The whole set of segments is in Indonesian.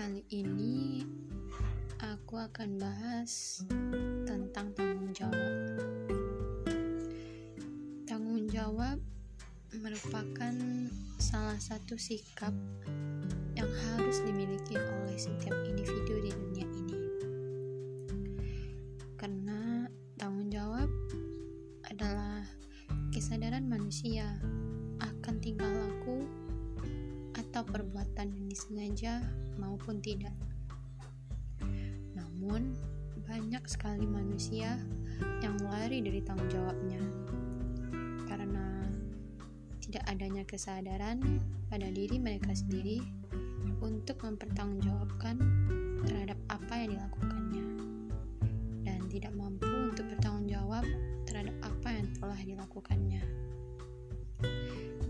Kali ini aku akan bahas tentang tanggung jawab. Tanggung jawab merupakan salah satu sikap yang harus dimiliki oleh setiap individu di dunia ini. Karena tanggung jawab adalah kesadaran manusia akan tingkah laku atau perbuatan yang disengaja maupun tidak. Namun, banyak sekali manusia yang lari dari tanggung jawabnya karena tidak adanya kesadaran pada diri mereka sendiri untuk mempertanggungjawabkan terhadap apa yang dilakukannya dan tidak mampu untuk bertanggung jawab terhadap apa yang telah dilakukannya.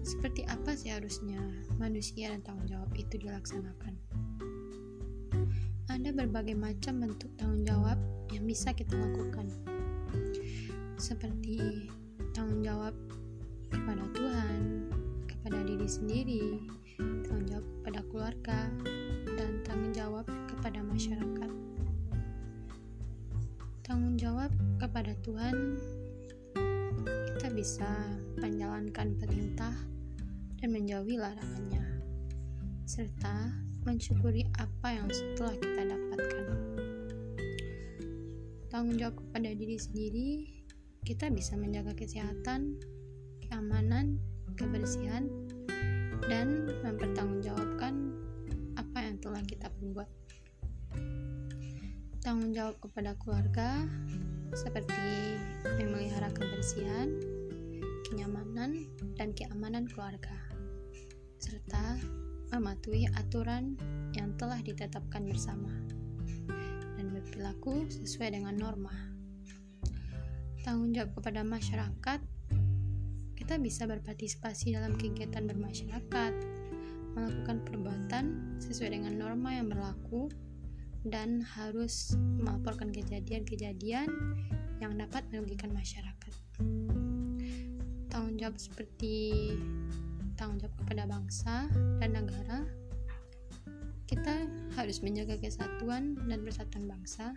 Seperti apa sih harusnya manusia dan tanggung jawab itu dilaksanakan? Ada berbagai macam bentuk tanggung jawab yang bisa kita lakukan, seperti tanggung jawab kepada Tuhan, kepada diri sendiri, tanggung jawab kepada keluarga, dan tanggung jawab kepada masyarakat. Tanggung jawab kepada Tuhan, kita bisa menjalankan perintah dan menjauhi larangannya, serta mensyukuri apa yang setelah kita dapatkan. Tanggung jawab kepada diri sendiri, kita bisa menjaga kesehatan, keamanan, kebersihan, dan mempertanggungjawabkan apa yang telah kita perbuat. Tanggung jawab kepada keluarga, seperti memelihara kebersihan, kenyamanan, dan keamanan keluarga, serta mematuhi aturan yang telah ditetapkan bersama dan berperilaku sesuai dengan norma. Tanggung jawab kepada masyarakat, kita bisa berpartisipasi dalam kegiatan bermasyarakat, melakukan perbuatan sesuai dengan norma yang berlaku, dan harus melaporkan kejadian-kejadian yang dapat merugikan masyarakat. Tanggung jawab seperti tanggung jawab kepada bangsa dan negara, kita harus menjaga kesatuan dan persatuan bangsa,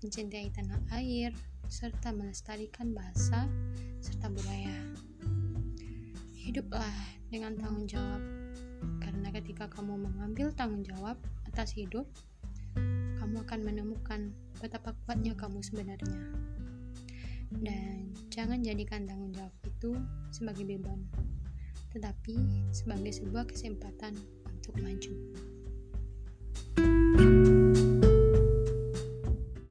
mencintai tanah air, serta melestarikan bahasa serta budaya. Hiduplah dengan tanggung jawab, karena ketika kamu mengambil tanggung jawab atas hidup, kamu akan menemukan betapa kuatnya kamu sebenarnya. Dan jangan jadikan tanggung jawab itu sebagai beban, tetapi sebagai sebuah kesempatan untuk maju.